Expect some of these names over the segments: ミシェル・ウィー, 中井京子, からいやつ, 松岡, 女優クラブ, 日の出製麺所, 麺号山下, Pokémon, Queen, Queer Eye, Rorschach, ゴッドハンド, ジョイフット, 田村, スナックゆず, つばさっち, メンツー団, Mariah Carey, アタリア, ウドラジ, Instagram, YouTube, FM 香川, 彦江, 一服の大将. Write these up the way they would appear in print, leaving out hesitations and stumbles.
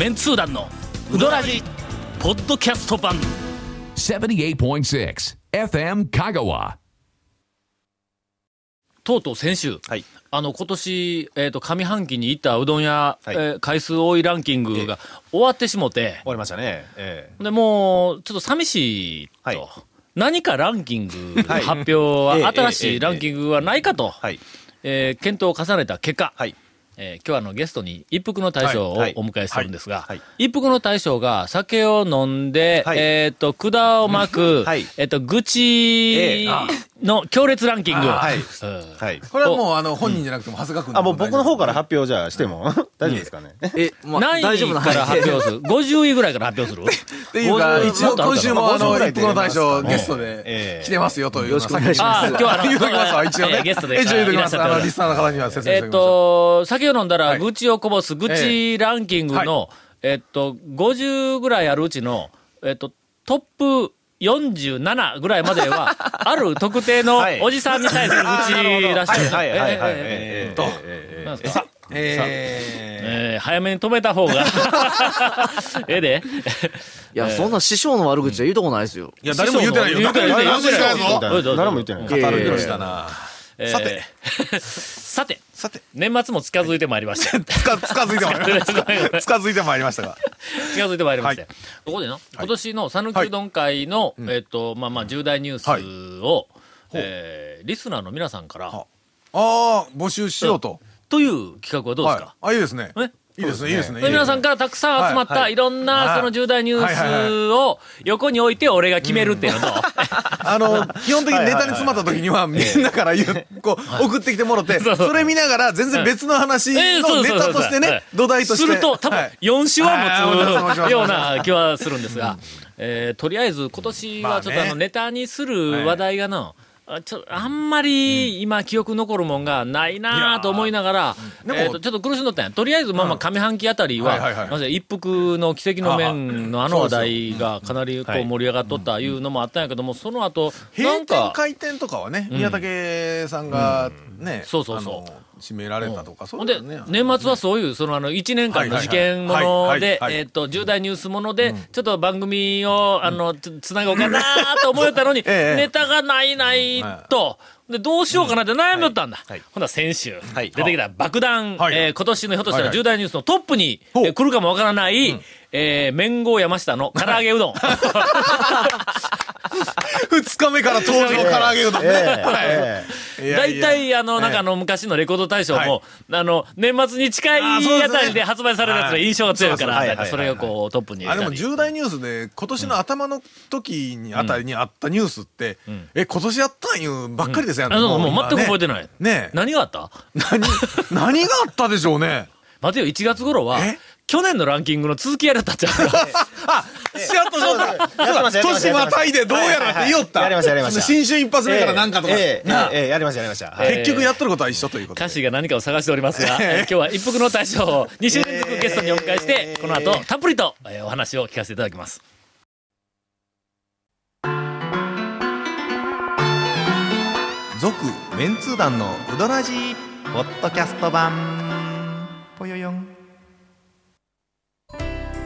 メンツー団のウドラジポッドキャスト版 78.6 FM 香川。とうとう先週、はい、今年、上半期に行ったうどん屋、はい、回数多いランキングが終わってしもて、終わりましたね、でもうちょっと寂しいと、はい、何かランキング発表は、はい、新しいランキングはないかと、検討を重ねた結果、はい、今日ゲストに一服の大将をお迎えするんですが、はいはいはい、一服の大将が酒を飲んで、はい、管を巻く、はい、愚痴の強烈ランキング、はいはい、これはもう本人じゃなくても長谷川君の、もう僕の方から発表じゃあしても、うん、大丈夫ですかね、何位から発表する50位ぐらいから発表するっていうか、一応今週も一服の大将ゲストで来てますよという、よろしくお願いします。今日言うときますわ、一応ね、ゲストで言うときます。リスナーの方には説明しておきましょう。酒飲んだら愚痴をこぼす愚痴ランキングの、はい、50ぐらいあるうちの、トップ47ぐらいまではある特定のおじさんに対する愚痴らしい。早めに止めた方がでいや、そんな師匠の悪口は言うとこないですよ。いや、誰も言うてないよ。誰も言うてない。語るべきだな。さて年末も近づいてまいりました。近づいてまいりましたが近づいてまいりました。ここでの今年の讃岐うどん会の、重大ニュースを、リスナーの皆さんから募集しようという企画はどうですか。いいですね。いいですね。皆さんからたくさん集まったいろんなその重大ニュースを横に置いて俺が決めるっていうのと、基本的にネタに詰まった時にはみんなからこう送ってきてもらって、それ見ながら全然別の話のネタとしてね、土台としてすると多分4週は持つような気はするんですが、とりあえず今年はちょっとネタにする話題がのあんまり今記憶残るもんがないなと思いながら、ちょっと苦しんどったんや。とりあえず上半期あたりは一服の奇跡の面の話題がかなりこう盛り上がっとったいうのもあったんやけども、その後なんか閉店開店とかはね、宮武さんがね、締められたとか、そうですね。年末はそういうその1年間の事件もので、重大ニュースものでちょっと番組をつなごうかなと思えたのに、ネタがないと、でどうしようかなって悩みよったんだ。ほんなら先週出てきた爆弾、今年のひょっとしたら重大ニュースのトップに来るかもわからない麺号山下の唐揚げうどん。2日目から登場、唐揚げうどん。大体なんか昔のレコード大賞も、年末に近いあたりで発売されるやつの印象が強いから、それがこうトップに。でも重大ニュースで今年の頭の時にあたりにあったニュースって、今年やったんいうばっかりですよね。もう全く覚えてない。ね、何があった？何があったでしょうね。待てよ、1月頃は。去年のランキングの続きやれたっちゃう。年またいでどうやらって言おった。やりました。新春一発目からなんかとか。やりました。結局やっとることは一緒ということで。歌詞が何かを探しておりますが、今日は一服の大将を2週連続ゲストにお迎えして、この後たっぷりとお話を聞かせていただきます。続メンツー団のうどらじポッドキャスト版ぽよよん。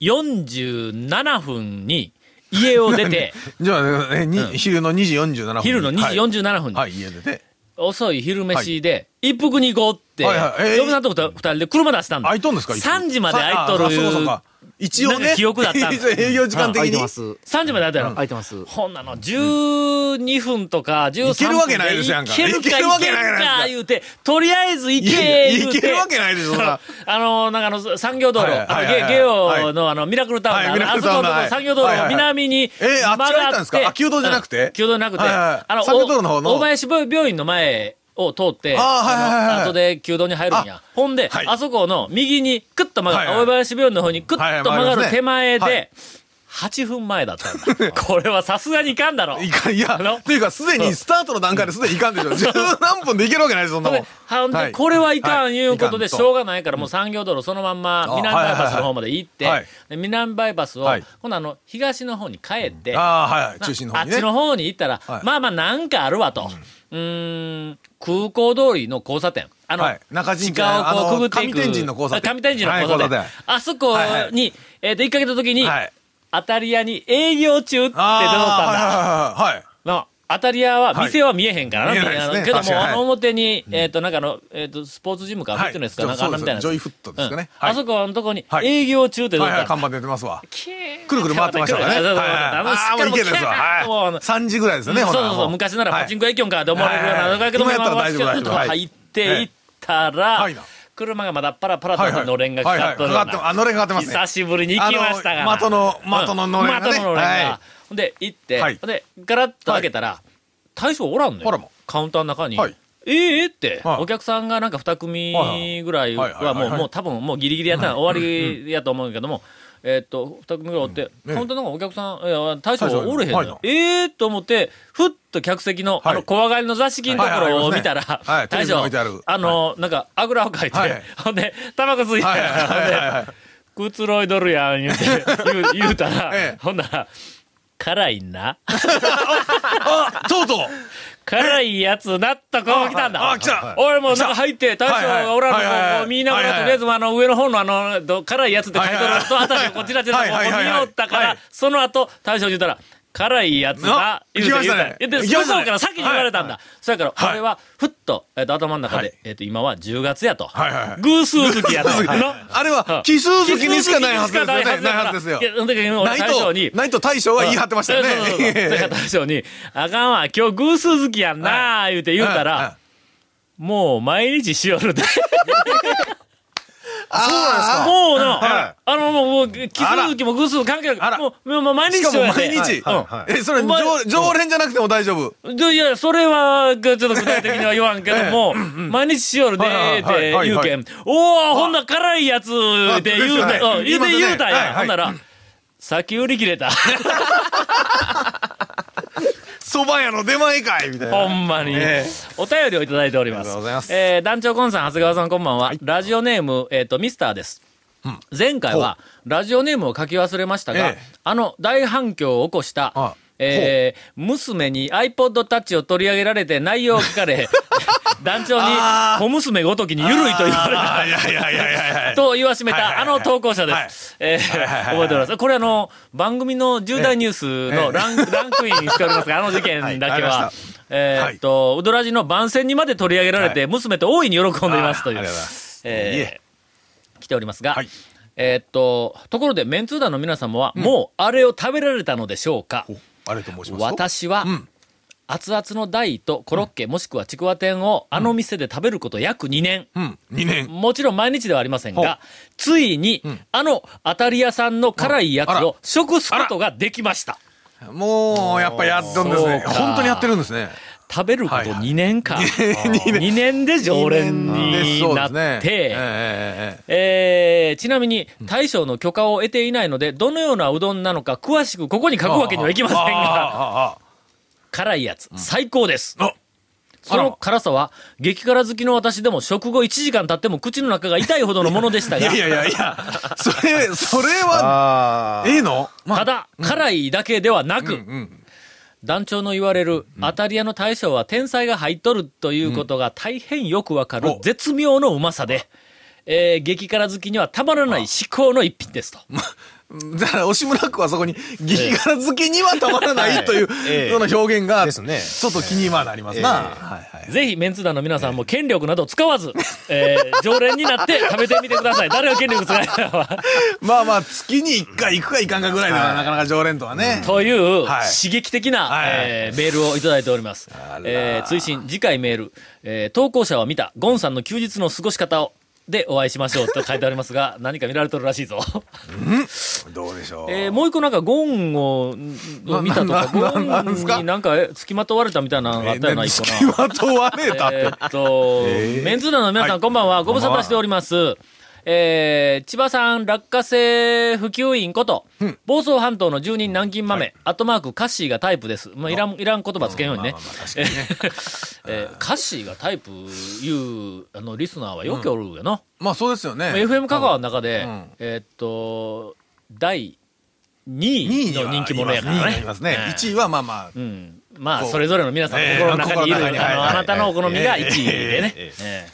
47分に家を出てじゃあ、昼の2時47分に家出て、遅い昼飯で一服に行こうって嫁さんと2人で車出したんだ。3時まで空いとる一応ね、記憶だったんだ。営業時間的に3時まで空いてるの。空いてます。ほんなの12分とか13分で行けるわけないですやんか。行けるか言うて、とりあえず行け言うて、行けるわけないでしょ。なんか産業道路、ゲオのミラクルタウンのあそこの産業道路の南に曲がって、旧道じゃなくて、産業道路の方の大林病院の前を通って、後で旧道に入るんや。ほんで、はい、あそこの右にクッと曲がる、はいはい、青林病院の方にクッと曲がる手前で、はいはい8分前だったんだ。これはさすがにいかんだろ。いかん、いや、っていうか、すでにスタートの段階ですでにいかんでしょ。十何分でいけるわけないです、そんなもん。はい、これはいかん、はい、いうことで、しょうがないから、もう産業道路そのまんま、南バイパスの方まで行って、はい、南バイパスを、はい、今度東の方に帰って、うん、中心の方に、ね、あっちの方に行ったら、はい、まあまあ、なんかあるわと。空港通りの交差点。中陣地をくぐっていく。上天神の交差点。上天神の交差点。はい、あそこに、行っかけたときに、はいアタリアに営業中ってどうだったんだ。のアタリアは店は見えへんからな。はいね、けども表に、スポーツジムかフィットネスかなんかあんなみたいな。ジョイフットですかね。あそこのとこに営業中ってどうだった。看板出てますわ。くるくる回ってましたからね。もういけるですわ。3時ぐらいですね。そうそうそう昔ならパチンコ駅員かって思われるような。だけども入っていったら。車がまだパラパラとのれんがかかってるような。のれんがかかってますね。久しぶりに行きましたが。的ののれんがね。的ののれんが。で、行って、で、ガラッと開けたら、大将おらんのよ。カウンターの中に。って、お客さんがなんか2組ぐらいはもう多分もうギリギリやったら終わりやと思うけども、2組ぐらいおって、カウンターの中お客さん、いや、大将おれへんのよ。と思って、ふっと客席の、小上がりの座敷のところを見たら、大将、なんか、あぐらをかいて、ほんで、タバコ吸いて、くつろいどるやん、言うたら、ほんなら、辛いな。とうとう辛いやつなったこう来たんだ。来た。俺も中入って、大将がおらんの見ながら、とりあえず上の方の辛いやつって書いてあると、あたりをこちらちら見よったから、その後、大将言うたら、辛いやつが、言って、その方から先に言われたんだ。そやから、俺は、ふっと、頭の中で、今は10月やと。偶数月やと。あれは、奇数月にしかないはずですよね。ないはずですよ。ないと大将は言い張ってましたよね。そやから大将に、あかんわ、今日偶数月やんな、言うて言うたら、もう毎日しよるで。そうなんですか。もう、奇数月も偶数関係なく、もう毎日しかも毎日。それ、常連じゃなくても大丈夫？いや、それは、ちょっと具体的には言わんけども、毎日しよるでーって言うけん。ほんな辛いやつで言うたんや。ほんなら、先売り切れた。そば屋の出前かいみたいな。ほんまに。お便りをいただいております。ありがとうございます。団長コンさん、長谷川さんこんばんは。ラジオネーム、ミスターです。前回は、ラジオネームを書き忘れましたが、大反響を起こした、娘に iPod Touch を取り上げられて内容を聞かれ、団長に、小娘ごときにゆるいと言われた。と言わしめた、投稿者です。覚えております。これ番組の重大ニュースのランクインしておりますが、事件だけは、ウドラジの番宣にまで取り上げられて、娘と大いに喜んでいますという。来ておりますが、ところで、メンツー団の皆様は、もうあれを食べられたのでしょうか？あれと申しますと？私は、熱々の大とコロッケもしくはちくわ天をあの店で食べること約2年。2年。もちろん毎日ではありませんが、ついにアタリアさんの辛いやつを食すことができました。もうやっぱやってるんですね。本当にやってるんですね。食べること2年か。2年で常連になって、ちなみに大将の許可を得ていないので、どのようなうどんなのか詳しくここに書くわけにはいきませんが、辛いやつ、最高です。その辛さは、激辛好きの私でも食後1時間経っても口の中が痛いほどのものでしたが。いや、それは、ええの？ただ、辛いだけではなく、団長の言われる、アタリアの大将は天才が入っとるということが大変よくわかる絶妙のうまさで、激辛好きにはたまらない至高の一品ですと。だから、押村区はそこに、激辛好きにはたまらないという、ような表現が、ちょっと気にはなりますな。ぜひ、メンツ団の皆さんも、権力など使わず、常連になって食べてみてください。誰が権力使えないのは。まあまあ、月に1回行くか行かんかぐらいな、なかなか常連とはね。という、刺激的な、メールをいただいております。追伸、次回メール、投稿者は見た、ゴンさんの休日の過ごし方を、でお会いしましょうと書いてありますが何か見られてるらしいぞ、うん、どうでしょう、もう一個なんかゴンを見たとかゴンになんか付きまとわれたみたいなのがあったよな、一個な付きまとわれたってメンズ団の皆さん、はい、こんばんは、ご無沙汰しております、千葉さん落花生普及員こと、うん、房総半島の住人南京豆、はい、アットマークカッシーがタイプです、まあ、いらん言葉つけんようにね、カッシーがタイプいうあのリスナーはよくおるよな、うん、まあそうですよね、まあ、FM 香川の中で、うん、第2位の人気者やからね、1位はまあまあ、うん、まあそれぞれの皆さんの心の中にいる、あなたのお好みが1位でね、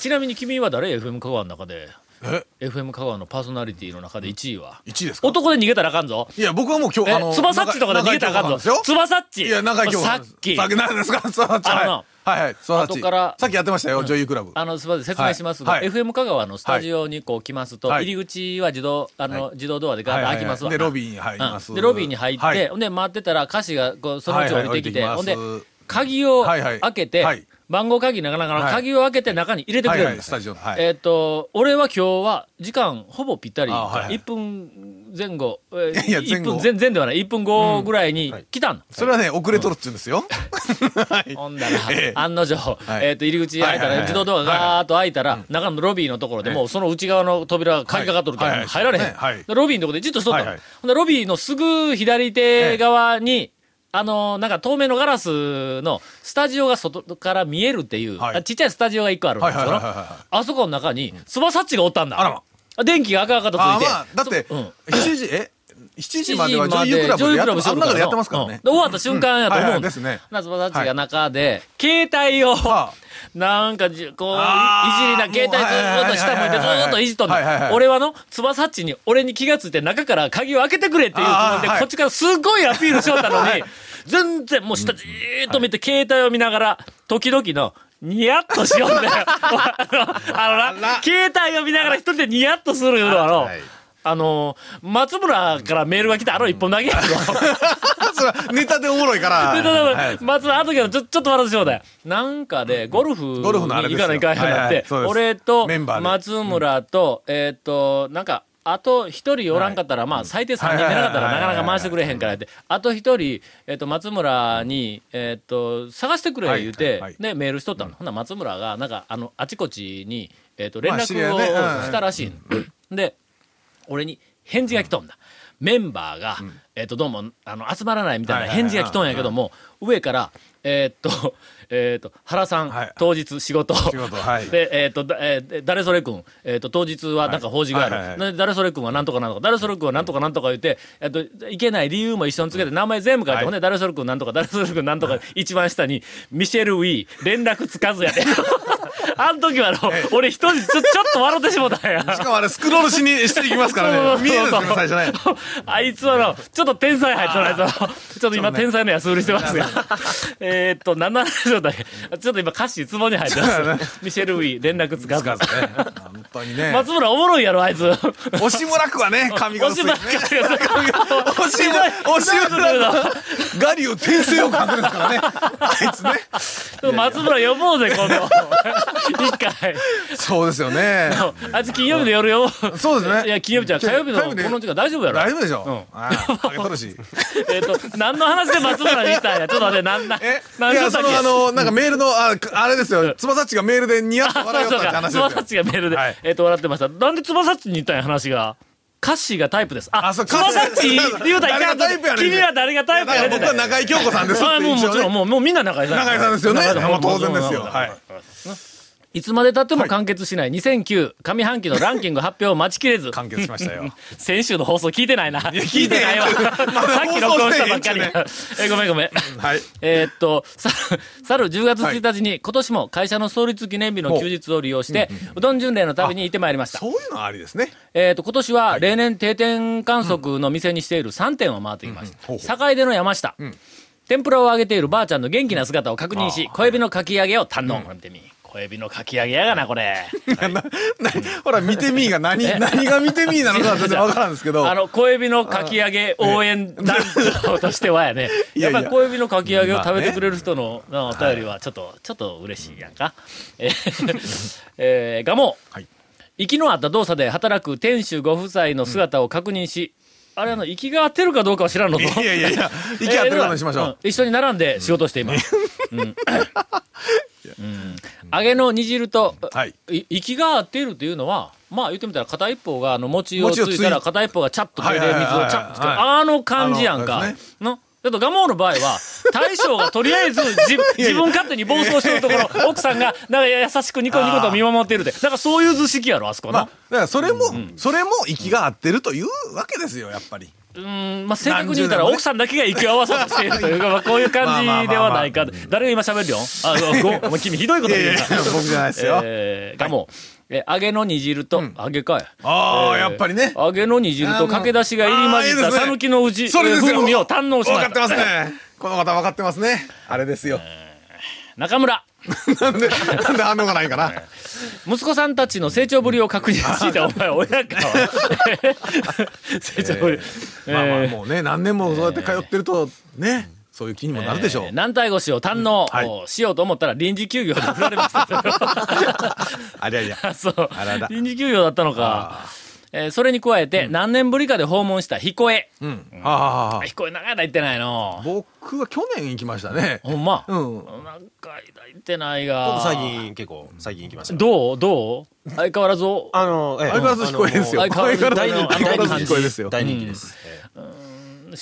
ちなみに君は誰 FM 香川の中でFM 香川のパーソナリティの中で1位は1位ですか？男で逃げたらあかんぞ。いや僕はもう今日つばさっちとかで逃げたらあかんぞ。つばさっち、いや長い今日さっき何ですかつばさっち、はいはい、つばさっちさっきやってましたよ、うん、女優クラブ、すみません説明しますが、はい、FM 香川のスタジオにこう来ますと、はい、入り口は自動ドアでガーッと開きますわ、はいはいはい、でロビーに入ります、うん、でロビーに入って、はい、で待ってたら歌詞がこうそのうち降りてきて、はいはい、ほんで鍵を開けて、はいはいはい、番号鍵なかなかの鍵を開けて中に入れてくれるんです、はいはいはい、俺は今日は時間ほぼぴったり、はい、1分前後、1分前ではない1分後ぐらいに来たん、うんはい、それはね遅れとるっちゅうんですよ、うん、ほんだら、案の定、はい入り口開いたら、はいはいはい、自動ドアがガーッと開いたら、はいはい、中のロビーのところでもうその内側の扉が鍵かかっとるから入られへん、はいはいはい、ロビーのところでじっとしとったの、はいはい、ロビーのすぐ左手側に、はいなんか透明のガラスのスタジオが外から見えるっていう、はい、ちっちゃいスタジオが1個あるんですけど、あそこの中につばさっちがおったんだ、あら電気が赤々とついて、まあ、だって、うん、7時までは女優クラブであの中でやってますからね、うん、終わった瞬間やと思うんです、うんはいはいですね、つばさっちが中で、はい、携帯を、はあなんかこういじりな携帯ずっと下向いてずっといじっとんの、俺はのつばさっちに俺に気がついて中から鍵を開けてくれっていうつもりでこっちからすごいアピールしよったのに全然もう下じーっと見て携帯を見ながら時々のニヤッとしようんだよあのな携帯を見ながら一人でニヤッとするのだろう、松村からメールが来たあの一本投げやろそれはネタでおもろいからネタでおもろい、はい、松村あの時はちょっと笑ってしまうだよなんかでゴルフに行かないかんようになって、はいはい、俺と松村と、うん、なんかあと一人おらんかったら、はい、まあ最低3人出なかったらなかなか回してくれへんからって、あと一人、松村に、探してくれ言うて、はいはい、でメールしとったの、うん、ほんな松村がなんかあちこちに、連絡をしたらしい、まあねうん、で俺に返事が来とんだ、うん、メンバーが、うんどうも集まらないみたいな返事が来とんやけども、上から原さん、はい、当日仕事、はい、で誰それ君、当日はなんか法事がある、はいはいはい、誰それ君はなんとかなんとか誰それ君はなんとかなんとか言って、いけない理由も一緒につけて名前全部書いて、ほんで誰それ君なんとか誰それ君なんとか、はい、一番下にミシェルウィー連絡つかずやであん時は俺一人ちょっと笑ってしもたんやしかもあれスクロールしにしていきますからね見えるんですけど最初ねあいつはちょっと天才入ってないぞちょっと今天才の安売りしてますが何の話だったっけ、ちょっと今歌詞ツボに入ってますミシェル・ウィー連絡つかずね本当にね松村おもろいやろあいつ押村区はね髪が薄いね押村ガリを転生を書くんですからねあいつね松村呼ぼうぜ今度一回そうですよねあいつ金曜日の夜よそうですねいや金曜日じゃ火曜日のこの時間大丈夫やろ大丈夫でしょ、うん、あげとるし何の話で松村に言ったんやちょっと待って何いやそのなんかメールのあれですよつばさっちがメールでニヤッと笑いよったって話ですよつばさっちがメールで笑ってました。なんでつばさっちに言ったんや話がカッシーがタイプです。あ、つばさっち言うたらいかんと君は誰がタイプやねん。僕は中井京子さんですってもちろんもうみんな中井さん中井さんですよね。当然ですよ。はいいつまでたっても完結しない2009上半期のランキング発表を待ちきれず完結しましたよ先週の放送聞いてないな。聞いてないわさっき録音したばっかり、ね、ごめん、はい、去る10月1日に今年も会社の創立記念日の休日を利用して、はい、うどん巡礼の旅に行ってまいりました。そういうのありですね。今年は例年定点観測の店にしている3店を回ってきました。坂出の山下、うん、天ぷらを揚げているばあちゃんの元気な姿を確認し小指のかき揚げを堪能、うん、これ見てみ小指のかき上げやがなこれ、はい、ほら見てみーが 何が見てみーなのかは全然分からんですけど、小指のかき上げ応援団長としてはやねやっぱり小指のかき上げを食べてくれる人のお便りはちょっと嬉しいやんかがも、はい、息のあった動作で働く店主ご夫妻の姿を確認し、あれ息が合ってるかどうかは知らんのと。いや息合ってることにしましょう、一緒に並んで仕事しています、うんうんうん、揚げの煮汁と、はい、息が合っているというのはまあ言ってみたら片一方が餅をついたら片一方がチャッと取り出水をチャッとつける、あの感じやんかの。ちょっとガモの場合は大将がとりあえず 自分勝手に暴走してるところ奥さんがなんか優しくニコニコと見守っているで、なんかそういう図式やろあそこの、まあ、だからそれも息が合ってるというわけですよやっぱり。まあ、正確に言ったら奥さんだけが息を合わさせているというか、まあ、こういう感じではないか。誰が今喋るよ君ひどいこと言うから僕じゃないですよ、ガモ、揚げの煮汁と、揚げかい、やっぱりね揚げの煮汁とかけだしが入り混じったさぬきのうち風味を堪能しました。分かってますねこの方分かってますね、あれですよ、中村なんで反応がないかな息子さんたちの成長ぶりを確認していたお前親か成長ぶり、まあもうね何年もそうやって通ってるとね、そういう気にもなるでしょう。軟体腰を堪能しようと思ったら臨時休業で振られましたありゃりゃそう臨時休業だったのか。それに加えて何年ぶりかで訪問した彦江、彦江長い間行ってないの。僕は去年行きましたね。ほんま、うん、長い間行ってないが僕結構最近行きました。どう相変わらず相変わらず彦江ですよ。大人気です、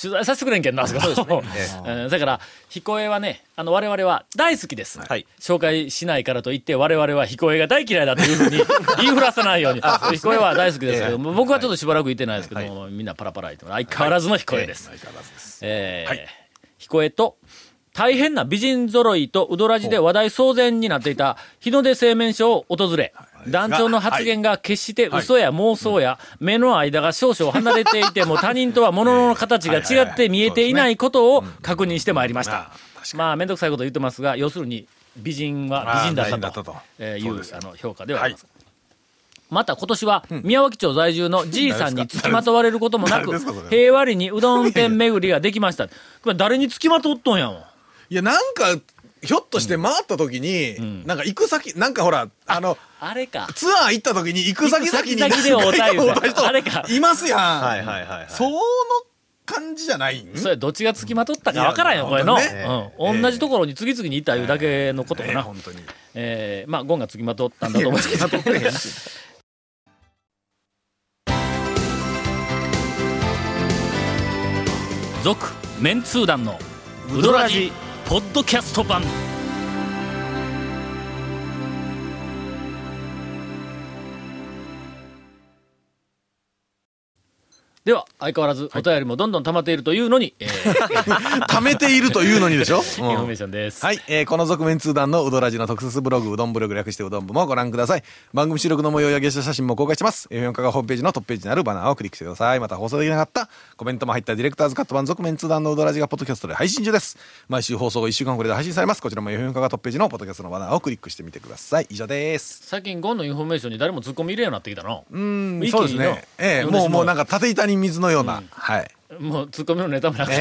取材させてくれんけんな、そうですねだから彦江はね、我々は大好きです、はい、紹介しないからといって我々は彦江が大嫌いだというふうに言いふらさないように彦江は大好きですけど、僕はちょっとしばらくいてないですけども、はい、みんなパラパラいても相変わらずの彦江です、はい、彦江と大変な美人揃いとウドラジで話題騒然になっていた日の出製麺所を訪れ、団長の発言が決して嘘や妄想や目の間が少々離れていても他人とは物の形が違って見えていないことを確認してまいりました。まあめんどくさいこと言ってますが、要するに美人は美人だったという評価ではあります。また今年は宮脇町在住のじいさんにつきまとわれることもなく平和にうどん店巡りができました。誰につきまとっとんやん。いやなんかひょっとして回った時に、なんか行く先なんかほらあれかツアー行った時に行く先に何回か会うた人あれかいますやん、はい、その感じじゃないん。それどっちがつきまとったか分からんよこれの、同じところに次々に行ったいうだけのことかな、本当に、まあゴンがつきまとったんだと思いますけど続メンツー団のウドラジポッドキャスト版。では相変わらずお便りもどんどん溜まっているというのに、溜めているというのにでしょインフォメーションです、はいこの続面通談のうどらじの特設ブログうどんブログ略してうどん部もご覧ください。番組収録の模様やゲスト写真も公開してます。 FM 加賀ホームページのトップページにあるバナーをクリックしてください。また放送できなかったコメントも入ったディレクターズカット版続面通談のうどらじがポッドキャストで配信中です。毎週放送後1週間これで配信されます。こちらも FM 加賀トップページのポッドキャストのバナーをクリックしてみてください。以上です。最近ゴンのインフォメーションに誰もツッコミ入れようになってきたな。そうですね、もうなんか縦板に水のような、はい、もうツッコミのネタもなくて、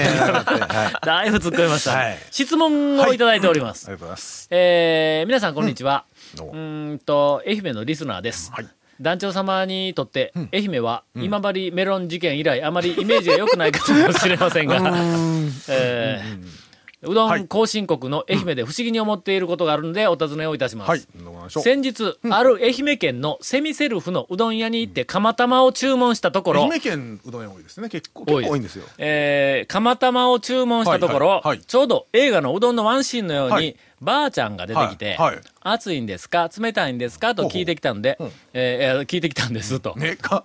だいぶツッコみました、はい、質問をいただいております、はい、ありがとうございます、皆さんこんにちは、愛媛のリスナーです、はい、団長様にとって、愛媛は今治メロン事件以来あまりイメージが良くないかもしれませんがうどん後進国の愛媛で不思議に思っていることがあるのでお尋ねをいたします、はい、先日、ある愛媛県のセミセルフのうどん屋に行って釜玉を注文したところ、愛媛県うどん屋多いですね、結構多いんですよ、釜玉を注文したところ、ちょうど映画のうどんのワンシーンのように、ばあちゃんが出てきて、暑いんですか冷たいんですかと聞いてきたんで、聞いてきたんですと、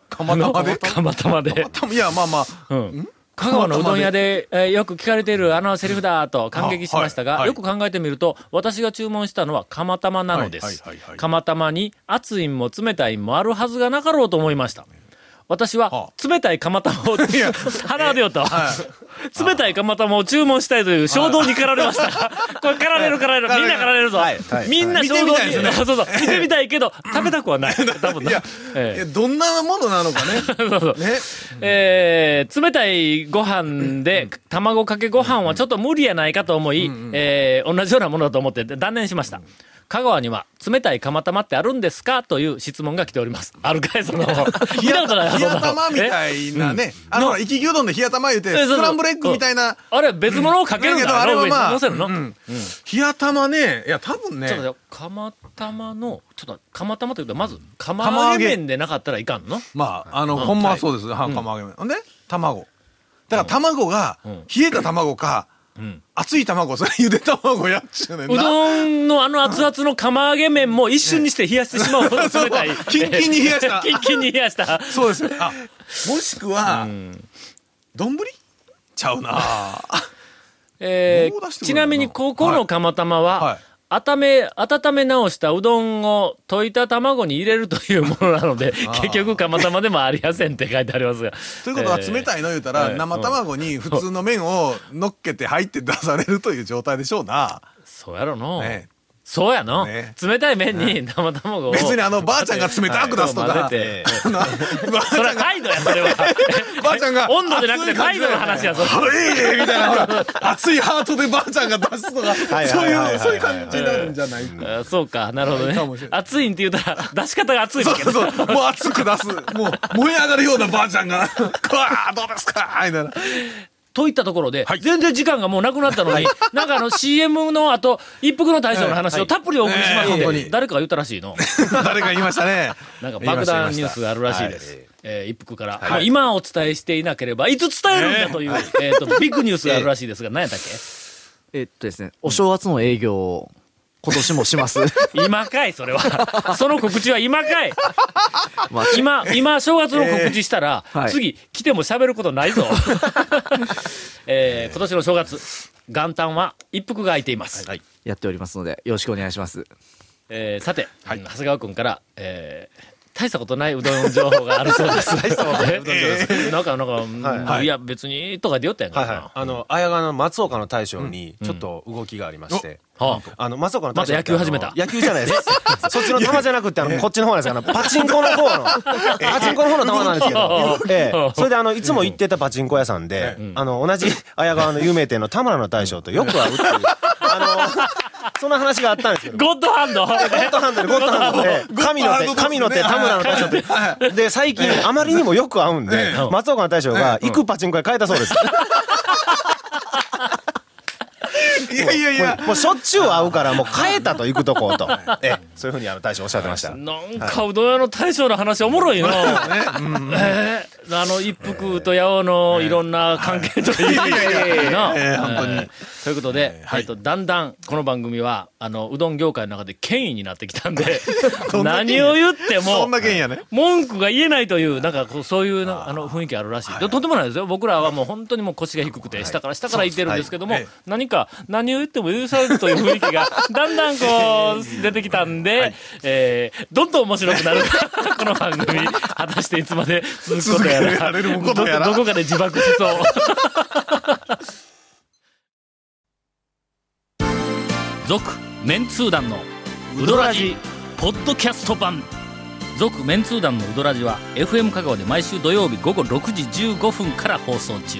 釜玉で釜玉でいやまあまあ、香川のうどん屋で、よく聞かれているあのセリフだと感激しましたが、よく考えてみると私が注文したのは釜玉なのです。釜玉に熱いんも冷たいんもあるはずがなかろうと思いました。私は冷たい釜玉を払うよと、冷たい釜玉を注文したいという衝動に駆られましたこれ駆られる駆られる、みんな駆られるぞ、みんな衝動に見てみたいけど食べたくはない多分な、いや、どんなものなのかねそうそう、ね、冷たいご飯で卵かけご飯はちょっと無理やないかと思い、同じようなものだと思って断念しました。香川には冷たい釜玉ってあるんですかという質問が来ております。あるかい、その冷や玉みたいなね、あの生き牛丼で冷や玉言うてスクランブルエッグみたいな、あれは別物をかけるんだけど、あれはまあ冷や玉ね、いや多分ね、釜玉のちょっと釜玉というとまず釜揚げ麺でなかったらいかんの、まああのほんまはそうです、釜揚げ麺ほんで卵だから、卵が冷えた卵か熱い卵、それゆで卵やっちゅうねんな。うどんのあの熱々の釜揚げ麺も一瞬にして冷やしてしまうほど冷たいキンキンに冷やしたキンキンに冷やしたそうですよ。あ、もしくは丼ちゃうなちなみにここの釜玉は、はいはい、温め直したうどんを溶いた卵に入れるというものなので結局釜玉でもありやせんって書いてありますがということは冷たいの言うたら生卵に普通の麺を乗っけて入って出されるという状態でしょうな。そうやろの、ね、そうやの、ね、冷たい麺に生卵を別にあのばあちゃんが冷たく出すとか、それは態度や、それはばあちゃんが温度じゃなくて態度の話や、それみたいなほら熱いハートでばあちゃんが出すとかそういう感じになるんじゃないか。そうか、なるほどね。熱いんって言ったら出し方が熱いわけだ。そうそう、もう熱く出す、もう燃え上がるようなばあちゃんがこわーどうですかみたいなといったところで、はい、全然時間がもうなくなったのになんかあの CM の後一服の大将の話をたっぷりお送りしますので、誰かが言ったらしいの誰か言いましたね。なんか爆弾ニュースがあるらしいです、一服から、はい、今お伝えしていなければいつ伝えるんだという、ビッグニュースがあるらしいですが、何やったっけ。ですね、お正月の営業を今年もします今かい、それはその告知は今かい今正月の告知したら、はい、次来ても喋ることないぞ今年の正月元旦は一服が空いています、はい、やっておりますのでよろしくお願いします、さて、はい、長谷川君から、大したことないうどん情報があるそうです大したことないうどん情報ですなんかいや別にとかでよったやんか、はいはい、綾川の松岡の大将にちょっと動きがありまして、松岡の大将また野球始めた。野球じゃないですそっちの球じゃなくてこっちの方なんですけど、パチンコの方の球なんですけど、それでいつも行ってたパチンコ屋さんで、同じ綾川の有名店の田村の大将とよく会うっていうそんな話があったんですけど、ゴッドハンドゴッドハンドで神の手田村の大将で、最近あまりにもよく会うんで松岡の大将が行くパチンコ屋変えたそうですいやいやいや、もうしょっちゅう会うからもう変えたと行くとこうとそういう風に大将おっしゃってました。なんかうどん屋の大将の話おもろいな一服と八尾のいろんな関係というということで、だんだんこの番組はうどん業界の中で権威になってきたんで何を言っても文句が言えないという、なんかそういう雰囲気あるらしい。とんでもないですよ、僕らはもう本当にもう腰が低くて下から下からいってるんですけども、何を言っても許されるという雰囲気がだんだんこう出てきたんで、どんどん面白くなるこの番組果たしていつまで続くことやらどこかで自爆しそう続メンツー団のウドラジポッドキャスト版。続メンツー団のウドラジは FM 香川で毎週土曜日午後6時15分から放送中。